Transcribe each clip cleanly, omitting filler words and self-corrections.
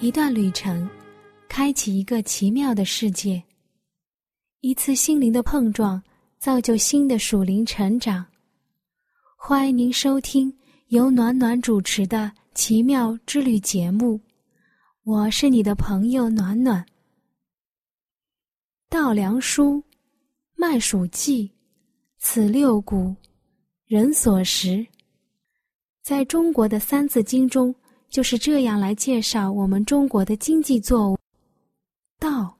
一段旅程开启一个奇妙的世界，一次心灵的碰撞造就新的属灵成长。欢迎您收听由暖暖主持的奇妙之旅节目，我是你的朋友暖暖。稻粱书、麦黍记、此六谷、人所食，在中国的三字经中就是这样来介绍我们中国的经济作物。稻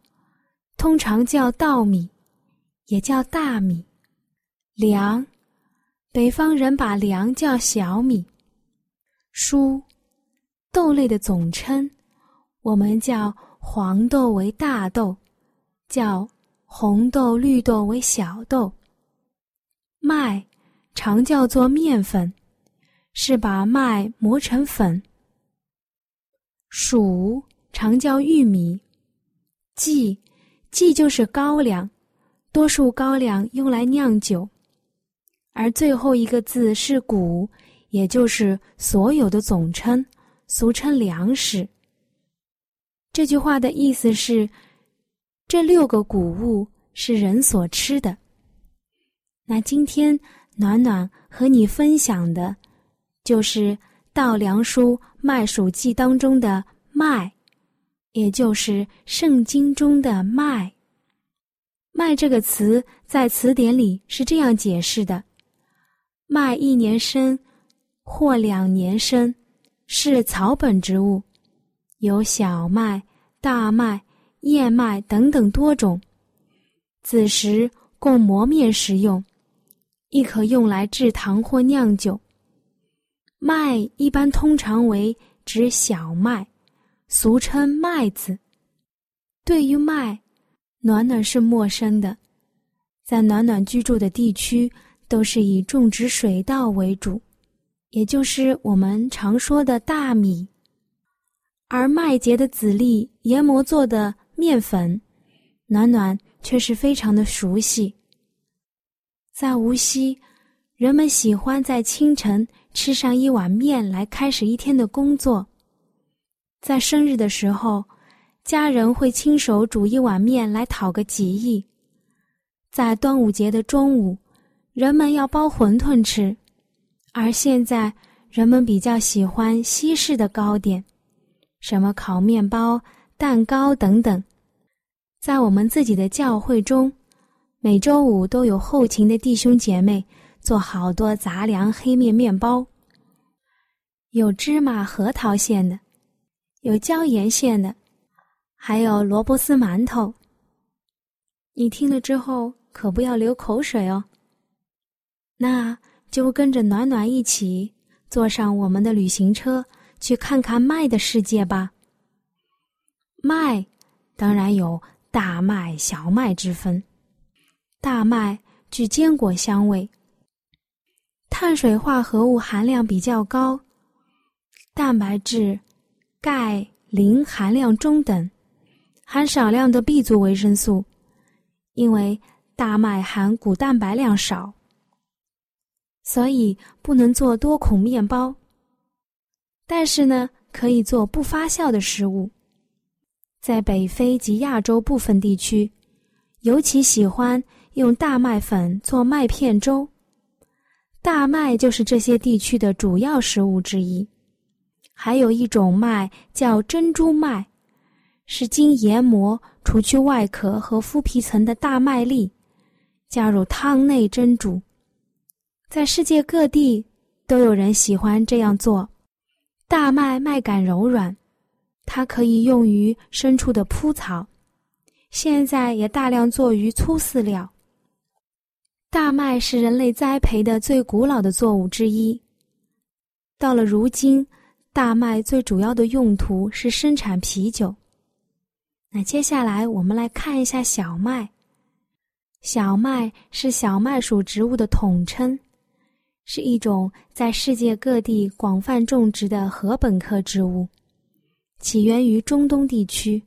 通常叫稻米，也叫大米。粮，北方人把粮叫小米。黍，豆类的总称，我们叫黄豆为大豆，叫红豆绿豆为小豆。麦常叫做面粉，是把麦磨成粉。黍常叫玉米。稷就是高粱，多数高粱用来酿酒。而最后一个字是谷，也就是所有的总称，俗称粮食。这句话的意思是，这六个谷物是人所吃的。那今天暖暖和你分享的就是稻粱书麦黍记当中的麦，也就是圣经中的麦。麦这个词在词典里是这样解释的：麦一年生或两年生，是草本植物，有小麦、大麦、燕麦等等多种。子时供磨面食用，亦可用来制糖或酿酒。麦一般通常为指小麦，俗称麦子。对于麦，暖暖是陌生的。在暖暖居住的地区，都是以种植水稻为主，也就是我们常说的大米。而麦秸的籽粒研磨做的面粉，暖暖却是非常的熟悉。在无锡，人们喜欢在清晨吃上一碗面来开始一天的工作。在生日的时候，家人会亲手煮一碗面来讨个吉意。在端午节的中午，人们要包馄饨吃。而现在人们比较喜欢西式的糕点，什么烤面包、蛋糕等等。在我们自己的教会中，每周五都有后勤的弟兄姐妹做好多杂粮黑面包，有芝麻核桃馅的，有椒盐馅的，还有萝卜丝馒头。你听了之后可不要流口水哦。那就跟着暖暖一起坐上我们的旅行车，去看看麦的世界吧。麦当然有大麦、小麦之分。大麦具坚果香味，碳水化合物含量比较高，蛋白质、钙、磷含量中等，含少量的 B 族维生素，因为大麦含谷蛋白量少，所以不能做多孔面包。但是呢，可以做不发酵的食物。在北非及亚洲部分地区，尤其喜欢用大麦粉做麦片粥。大麦就是这些地区的主要食物之一。还有一种麦叫珍珠麦，是经研磨除去外壳和麸皮层的大麦粒，加入汤内蒸煮。在世界各地都有人喜欢这样做。大麦麦秆柔软，它可以用于牲畜的铺草，现在也大量做于粗饲料。大麦是人类栽培的最古老的作物之一。到了如今，大麦最主要的用途是生产啤酒。那接下来我们来看一下小麦。小麦是小麦属植物的统称，是一种在世界各地广泛种植的禾本科植物，起源于中东地区。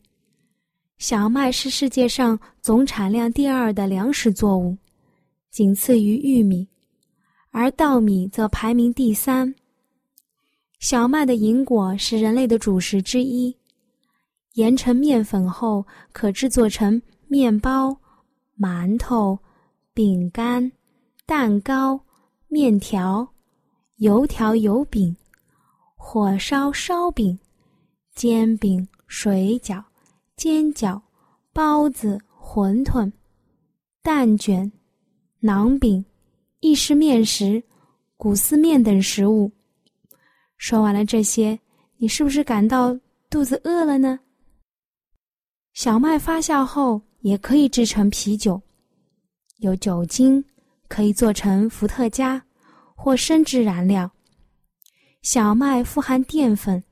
小麦是世界上总产量第二的粮食作物，仅次于玉米，而稻米则排名第三。小麦的银果是人类的主食之一，研成面粉后可制作成面包、馒头、饼干、蛋糕、面条、油条、油饼、火烧烧饼、煎饼、水饺、煎饺、包子、馄饨、蛋卷、馕饼、意式面食、谷丝面等食物。说完了这些，你是不是感到肚子饿了呢？小麦发酵后也可以制成啤酒，有酒精，可以做成伏特加或生质燃料。小麦富含淀粉、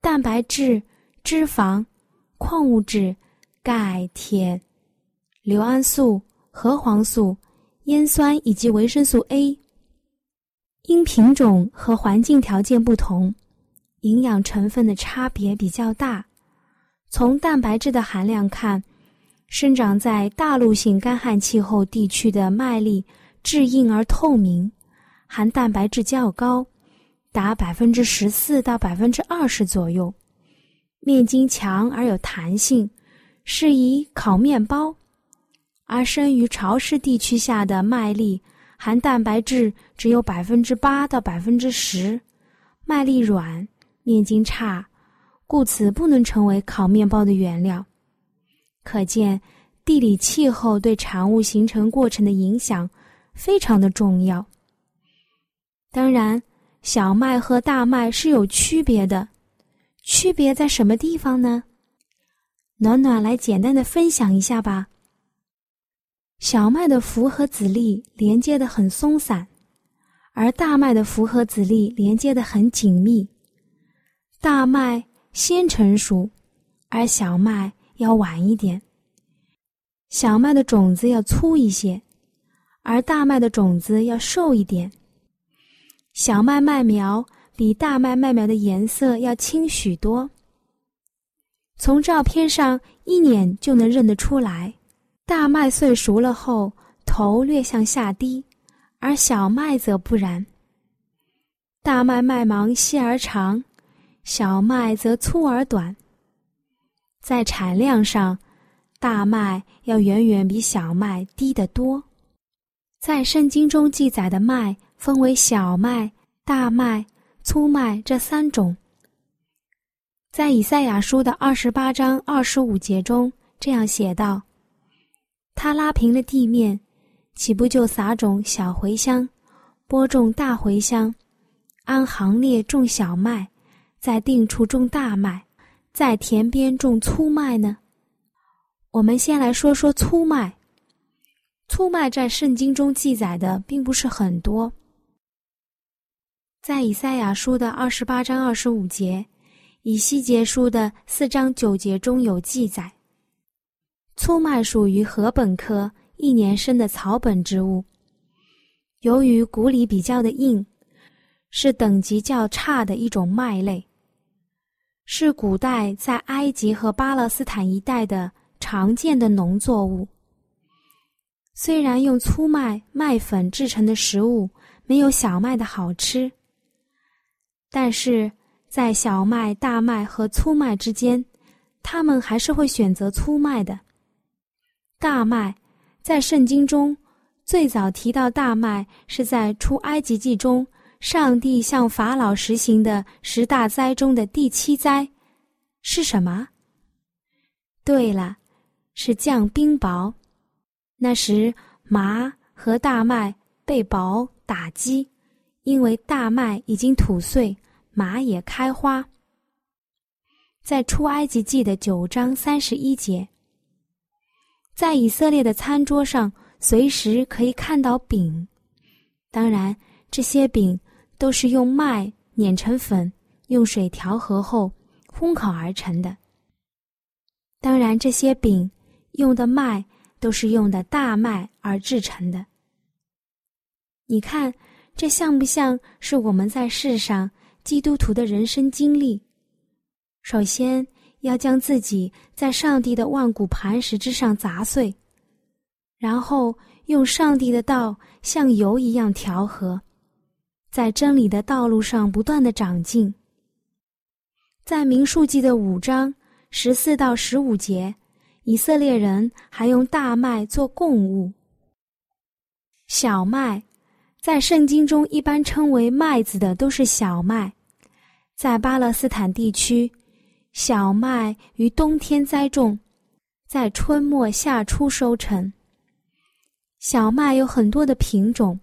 蛋白质、脂肪、矿物质、钙、铁、硫胺素、核黄素、烟酸以及维生素 A。 因品种和环境条件不同，营养成分的差别比较大。从蛋白质的含量看，生长在大陆性干旱气候地区的麦粒质硬而透明，含蛋白质较高，达 14% 到 20% 左右，面筋强而有弹性，适宜烤面包。而生于潮湿地区下的麦粒含蛋白质只有 8% 到 10%， 麦粒软，面筋差，故此不能成为烤面包的原料。可见地理气候对产物形成过程的影响非常的重要。当然，小麦和大麦是有区别的，区别在什么地方呢？暖暖来简单的分享一下吧。小麦的核和籽粒连接得很松散，而大麦的核和籽粒连接得很紧密。大麦先成熟，而小麦要晚一点。小麦的种子要粗一些，而大麦的种子要瘦一点。小麦麦苗比大麦麦苗的颜色要青许多，从照片上一眼就能认得出来。大麦穗熟了后，头略向下低，而小麦则不然。大麦麦芒细而长，小麦则粗而短。在产量上，大麦要远远比小麦低得多。在圣经中记载的麦分为小麦、大麦、粗麦这三种。在以赛亚书的28章25节中这样写道：他拉平了地面，岂不就撒种小茴香，播种大茴香，按行列种小麦，在定处种大麦，在田边种粗麦呢？我们先来说说粗麦。粗麦在圣经中记载的并不是很多。在以赛亚书的28章25节、以西结书的4章9节中有记载。粗麦属于禾本科一年生的草本植物，由于谷里比较的硬，是等级较差的一种麦类，是古代在埃及和巴勒斯坦一带的常见的农作物。虽然用粗麦、麦粉制成的食物没有小麦的好吃，但是在小麦、大麦和粗麦之间，他们还是会选择粗麦的。大麦，在圣经中最早提到大麦是在出埃及记中上帝向法老实行的10大灾中的第7灾，是什么？对了，是降冰雹。那时麻和大麦被雹打击，因为大麦已经吐穗，麻也开花。在出埃及记的9章31节，在以色列的餐桌上随时可以看到饼，当然这些饼都是用麦碾成粉，用水调和后烘烤而成的。当然，这些饼用的麦都是用的大麦而制成的。你看，这像不像是我们在世上基督徒的人生经历？首先要将自己在上帝的万古磐石之上砸碎，然后用上帝的道像油一样调和，在真理的道路上不断的长进。在民数记的5章14到15节，以色列人还用大麦做供物。小麦，在圣经中一般称为麦子的都是小麦。在巴勒斯坦地区，小麦于冬天栽种，在春末夏初收成。小麦有很多的品种，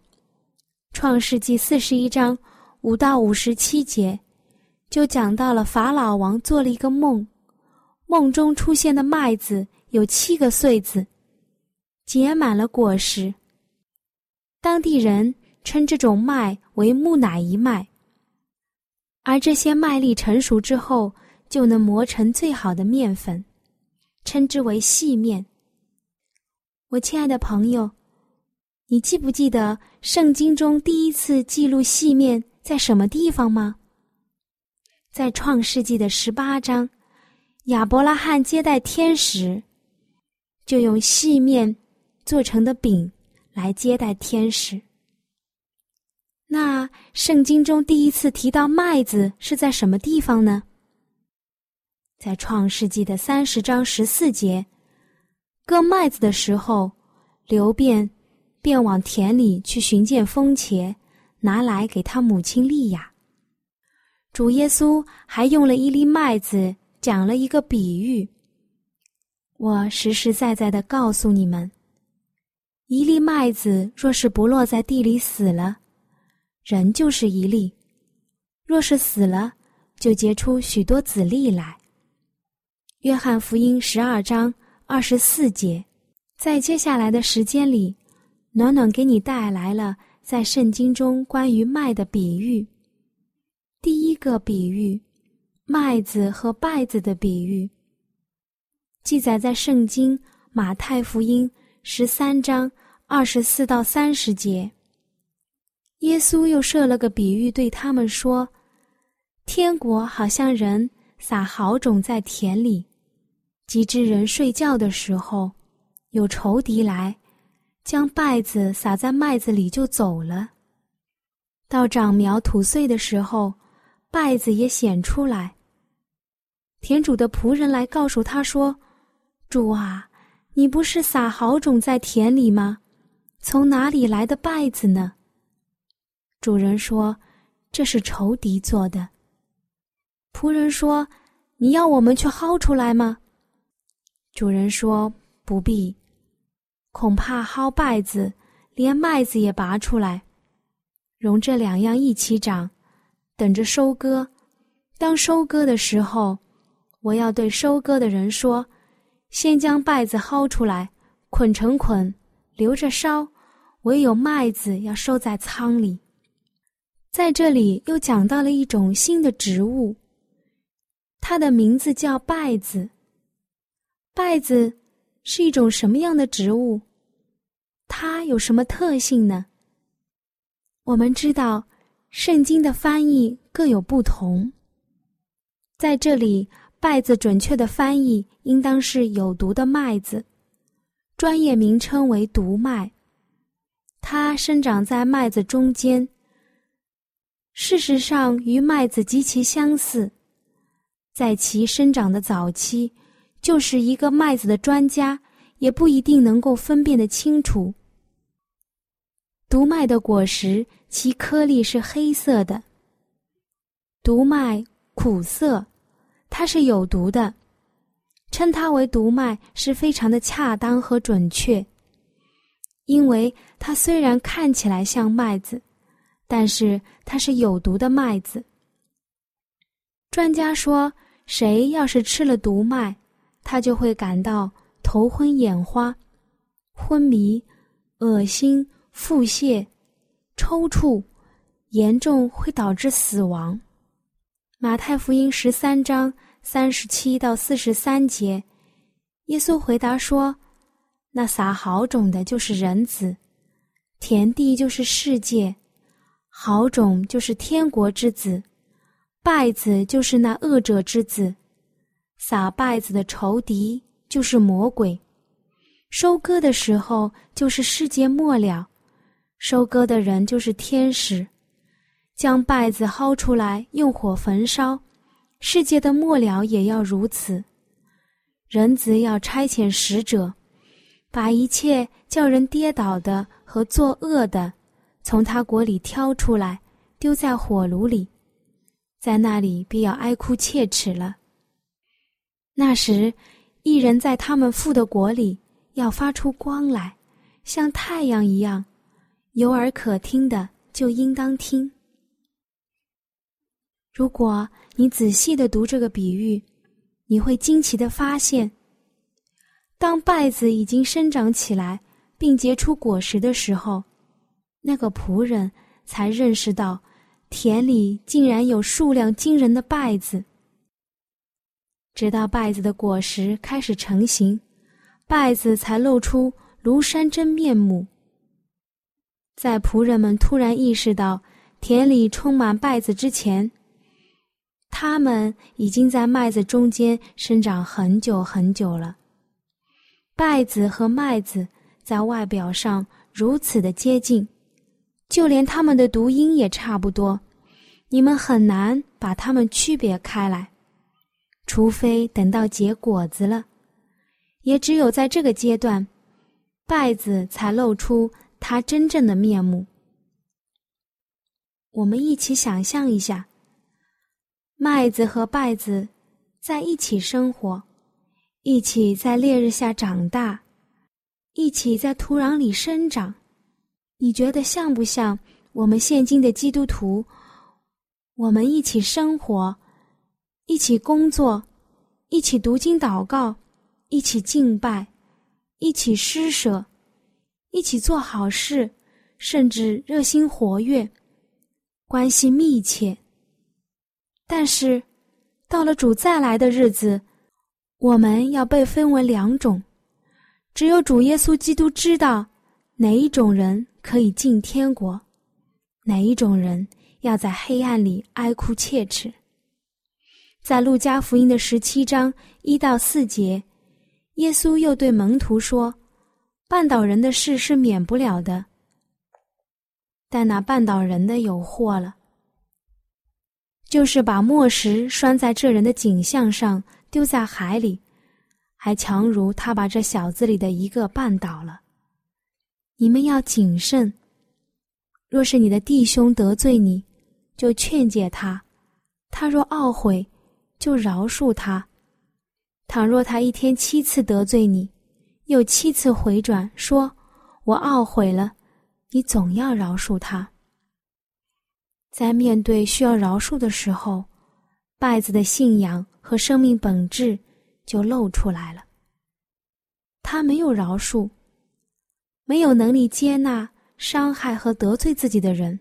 创世纪41章5到57节就讲到了法老王做了一个梦，梦中出现的麦子有7个穗子，结满了果实。当地人称这种麦为木乃伊麦，而这些麦粒成熟之后就能磨成最好的面粉，称之为细面。我亲爱的朋友，你记不记得圣经中第一次记录细面在什么地方吗？在创世纪的18章，亚伯拉罕接待天使，就用细面做成的饼来接待天使。那圣经中第一次提到麦子是在什么地方呢？在创世纪的30章14节，割麦子的时候，流便往田里去寻见丰茄，拿来给他母亲利亚。主耶稣还用了一粒麦子讲了一个比喻。我实实在在地告诉你们，一粒麦子若是不落在地里死了，人就是一粒；若是死了，就结出许多子粒来。约翰福音12章24节。在接下来的时间里，暖暖给你带来了在圣经中关于麦的比喻。第一个比喻，麦子和稗子的比喻，记载在圣经马太福音13章24到30节。耶稣又设了个比喻对他们说，天国好像人撒好种在田里，及至人睡觉的时候，有仇敌来，将稗子撒在麦子里就走了。到长苗吐穗的时候，稗子也显出来。田主的仆人来告诉他说，主啊，你不是撒好种在田里吗？从哪里来的稗子呢？主人说，这是仇敌做的。仆人说，你要我们去薅出来吗？主人说，不必，恐怕薅稗子连麦子也拔出来，容这两样一起长，等着收割。当收割的时候，我要对收割的人说，先将稗子薅出来，捆成捆，留着烧；唯有麦子要收在仓里。在这里又讲到了一种新的植物，它的名字叫稗子。稗子是一种什么样的植物？它有什么特性呢？我们知道，圣经的翻译各有不同。在这里，稗子准确的翻译应当是有毒的麦子，专业名称为毒麦。它生长在麦子中间，事实上与麦子极其相似。在其生长的早期，就是一个麦子的专家也不一定能够分辨得清楚。毒麦的果实，其颗粒是黑色的。毒麦苦涩，它是有毒的，称它为毒麦是非常的恰当和准确，因为它虽然看起来像麦子，但是它是有毒的麦子。专家说，谁要是吃了毒麦，他就会感到头昏眼花、昏迷、恶心、腹泻、抽搐，严重会导致死亡。马太福音13章37到43节，耶稣回答说：“那撒好种的就是人子，田地就是世界，好种就是天国之子，稗子就是那恶者之子。撒稗子的仇敌就是魔鬼。收割的时候就是世界末了，收割的人就是天使。将稗子薅出来，用火焚烧，世界的末了也要如此。人子要差遣使者，把一切叫人跌倒的和作恶的，从他国里挑出来，丢在火炉里，在那里必要哀哭切齿了。那时，一人在他们父的国里要发出光来，像太阳一样。有耳可听的就应当听。”如果你仔细地读这个比喻，你会惊奇地发现，当稗子已经生长起来并结出果实的时候，那个仆人才认识到田里竟然有数量惊人的稗子。直到稗子的果实开始成型，稗子才露出庐山真面目。在仆人们突然意识到田里充满稗子之前，他们已经在麦子中间生长很久很久了。稗子和麦子在外表上如此的接近，就连它们的读音也差不多，你们很难把它们区别开来，除非等到结果子了。也只有在这个阶段，稗子才露出它真正的面目。我们一起想象一下，麦子和稗子在一起生活，一起在烈日下长大，一起在土壤里生长。你觉得像不像我们现今的基督徒？我们一起生活，一起工作，一起读经祷告，一起敬拜，一起施舍，一起做好事，甚至热心活跃，关系密切。但是，到了主再来的日子，我们要被分为两种，只有主耶稣基督知道哪一种人可以进天国，哪一种人要在黑暗里哀哭切齿。在路加福音的17章1到4节，耶稣又对门徒说：“绊倒人的事是免不了的，但那绊倒人的有祸了。”就是把磨石拴在这人的颈项上，丢在海里，还强如他把这小子里的一个绊倒了。你们要谨慎，若是你的弟兄得罪你，就劝诫他，他若懊悔，就饶恕他。倘若他一天7次得罪你，又7次回转说我懊悔了，你总要饶恕他。在面对需要饶恕的时候，稗子的信仰和生命本质就露出来了。他没有饶恕，没有能力接纳伤害和得罪自己的人。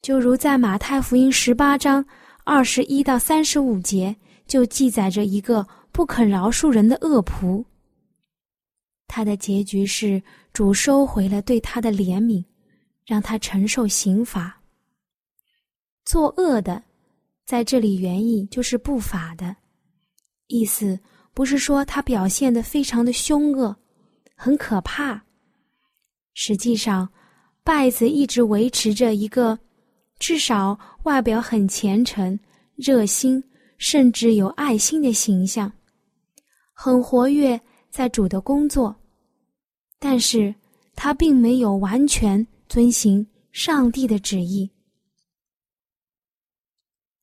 就如在马太福音18章21到35节，就记载着一个不肯饶恕人的恶仆。他的结局是主收回了对他的怜悯，让他承受刑罚。作恶的，在这里原意就是不法的，意思不是说他表现得非常的凶恶，很可怕。实际上，稗子一直维持着一个至少外表很虔诚、热心，甚至有爱心的形象，很活跃在主的工作，但是他并没有完全遵行上帝的旨意。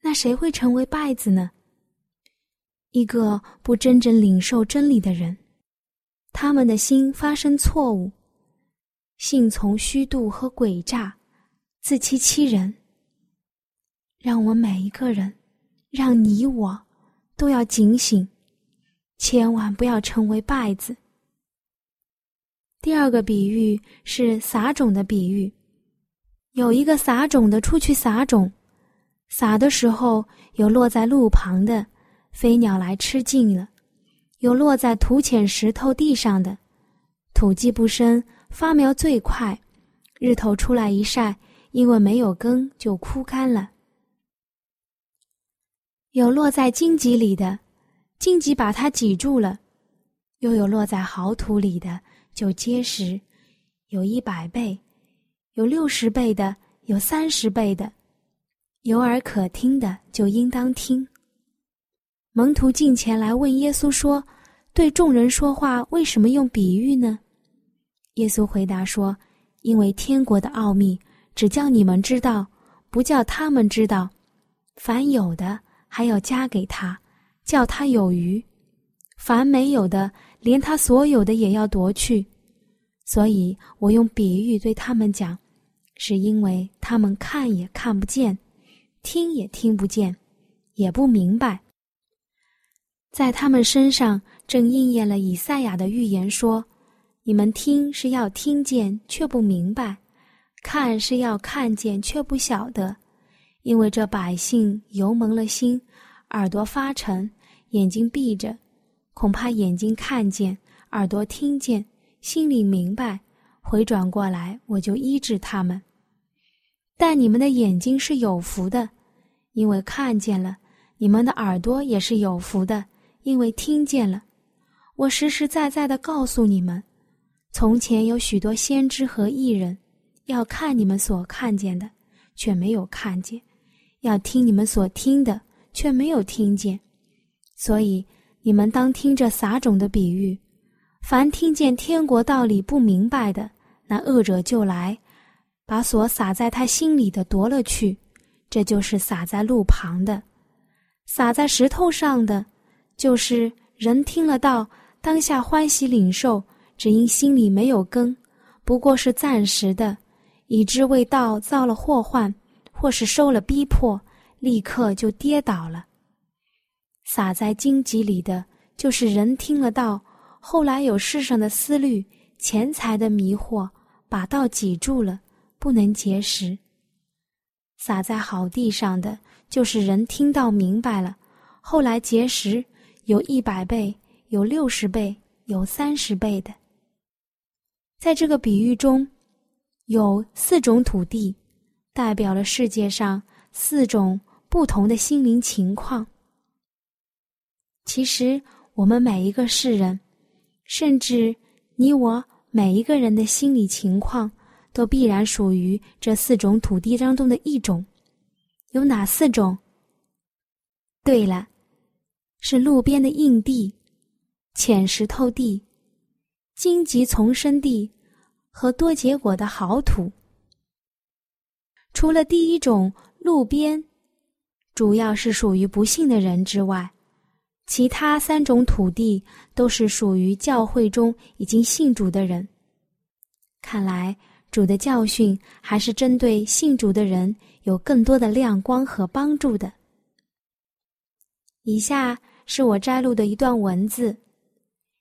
那谁会成为稗子呢？一个不真正领受真理的人，他们的心发生错误，信从虚度和诡诈，自欺欺人。让我每一个人，让你我都要警醒，千万不要成为稗子。第二个比喻是撒种的比喻。有一个撒种的出去撒种，撒的时候有落在路旁的，飞鸟来吃尽了；有落在土浅石头地上的，土既不深，发苗最快，日头出来一晒，因为没有根就枯干了。有落在荆棘里的，荆棘把它挤住了；又有落在好土里的，就结实，有100倍，有60倍的，有30倍的。有耳可听的就应当听。门徒近前来问耶稣说，对众人说话为什么用比喻呢？耶稣回答说，因为天国的奥秘只叫你们知道，不叫他们知道。凡有的还要加给他，叫他有余；凡没有的，连他所有的也要夺去。所以我用比喻对他们讲，是因为他们看也看不见，听也听不见，也不明白。在他们身上正应验了以赛亚的预言说，你们听是要听见，却不明白；看是要看见，却不晓得。因为这百姓油蒙了心，耳朵发沉，眼睛闭着，恐怕眼睛看见，耳朵听见，心里明白，回转过来，我就医治他们。但你们的眼睛是有福的，因为看见了；你们的耳朵也是有福的，因为听见了。我实实在在地告诉你们，从前有许多先知和义人，要看你们所看见的，却没有看见；要听你们所听的，却没有听见。所以你们当听这撒种的比喻，凡听见天国道理不明白的，那恶者就来，把所撒在他心里的夺了去。这就是撒在路旁的。撒在石头上的，就是人听了道，当下欢喜领受，只因心里没有根，不过是暂时的，以致为道遭了祸患，或是受了逼迫，立刻就跌倒了。撒在荆棘里的，就是人听了道，后来有世上的思虑、钱财的迷惑，把道挤住了，不能结实。撒在好地上的，就是人听到明白了，后来结实，有100倍，有60倍，有30倍的。在这个比喻中，有4种土地，代表了世界上4种不同的心灵情况。其实我们每一个世人，甚至你我每一个人的心理情况，都必然属于这4种土地当中的一种。有哪4种？对了，是路边的硬地、浅石头地、荆棘丛生地和多结果的好土。除了第一种路边，主要是属于不信的人之外，其他3种土地都是属于教会中已经信主的人。看来主的教训还是针对信主的人有更多的亮光和帮助的。以下是我摘录的一段文字，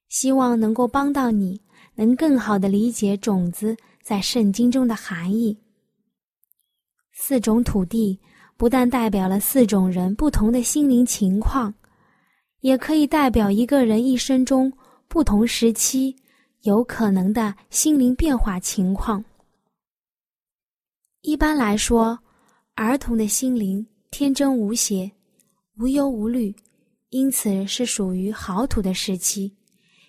希望能够帮到你，能更好地理解种子在圣经中的含义。4种土地不但代表了4种人不同的心灵情况，也可以代表一个人一生中不同时期有可能的心灵变化情况。一般来说，儿童的心灵天真无邪，无忧无虑，因此是属于好土的时期，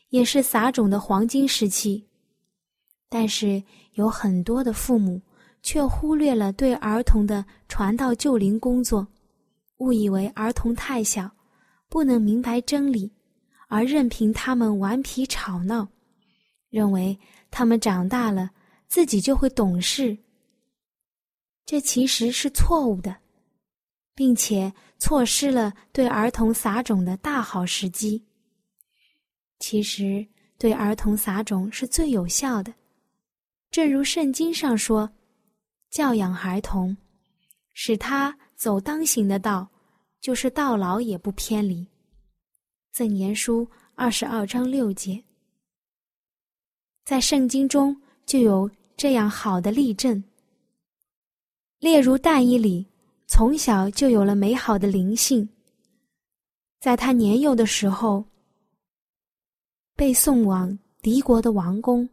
也是撒种的黄金时期。但是有很多的父母却忽略了对儿童的传道救灵工作，误以为儿童太小，不能明白真理，而任凭他们顽皮吵闹，认为他们长大了，自己就会懂事。这其实是错误的，并且错失了对儿童撒种的大好时机。其实对儿童撒种是最有效的，正如圣经上说，教养孩童，使他走当行的道，就是到老也不偏离。箴言书22章6节。在圣经中就有这样好的例证，例如但以理，从小就有了美好的灵性。在他年幼的时候，被送往敌国的王宫，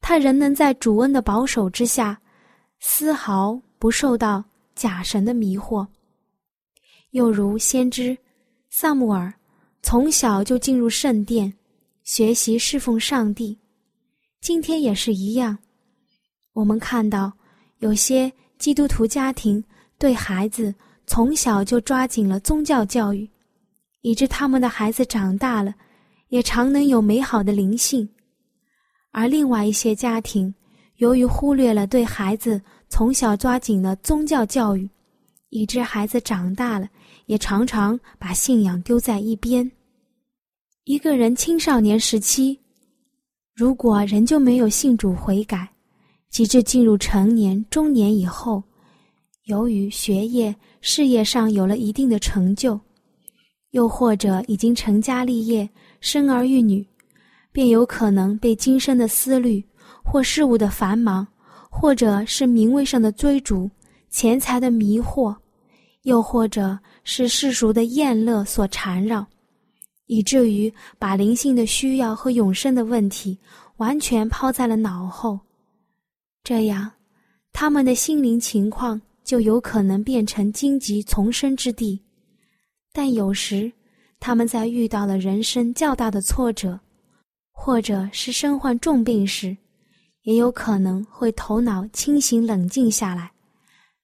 他仍能在主恩的保守之下，丝毫不受到假神的迷惑。又如先知撒母耳，从小就进入圣殿，学习侍奉上帝。今天也是一样，我们看到有些基督徒家庭对孩子从小就抓紧了宗教教育，以致他们的孩子长大了也常能有美好的灵性。而另外一些家庭由于忽略了对孩子从小抓紧了宗教教育，以致孩子长大了也常常把信仰丢在一边。一个人青少年时期如果仍旧没有信主悔改，直至进入成年中年以后，由于学业事业上有了一定的成就，又或者已经成家立业生儿育女，便有可能被今生的思虑或事物的繁忙，或者是名位上的追逐，钱财的迷惑，又或者是世俗的厌乐所缠绕，以至于把灵性的需要和永生的问题完全抛在了脑后。这样，他们的心灵情况就有可能变成荆棘丛生之地。但有时，他们在遇到了人生较大的挫折，或者是身患重病时，也有可能会头脑清醒冷静下来，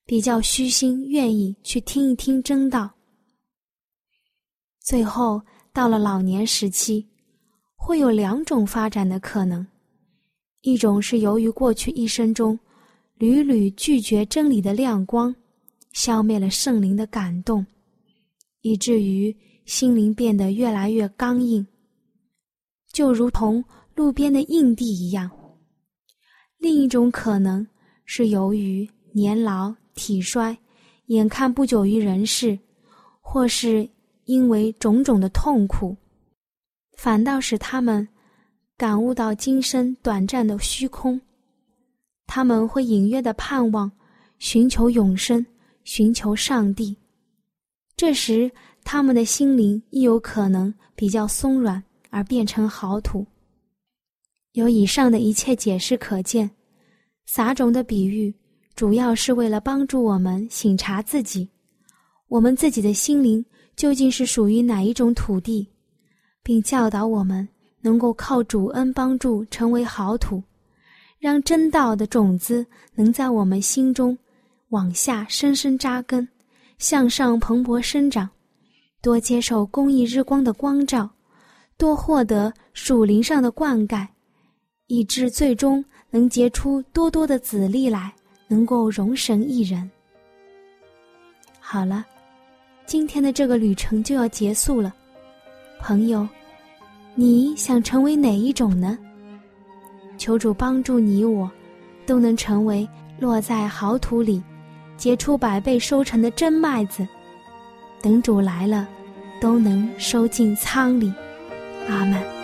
比较虚心愿意去听一听真道。最后，到了老年时期，会有两种发展的可能。一种是由于过去一生中屡屡拒绝真理的亮光，消灭了圣灵的感动，以至于心灵变得越来越刚硬，就如同路边的硬地一样。另一种可能是由于年老体衰，眼看不久于人世，或是因为种种的痛苦，反倒使他们感悟到今生短暂的虚空，他们会隐约的盼望，寻求永生，寻求上帝。这时，他们的心灵亦有可能比较松软，而变成豪土。由以上的一切解释可见，撒种的比喻主要是为了帮助我们省察自己，我们自己的心灵究竟是属于哪一种土地，并教导我们能够靠主恩帮助成为好土，让真道的种子能在我们心中往下深深扎根，向上蓬勃生长，多接受公义日光的光照，多获得属灵上的灌溉，以致最终能结出多多的子粒来，能够容神一人。好了，今天的这个旅程就要结束了，朋友，你想成为哪一种呢？求主帮助你我，都能成为落在好土里，结出百倍收成的真麦子，等主来了，都能收进仓里。阿们。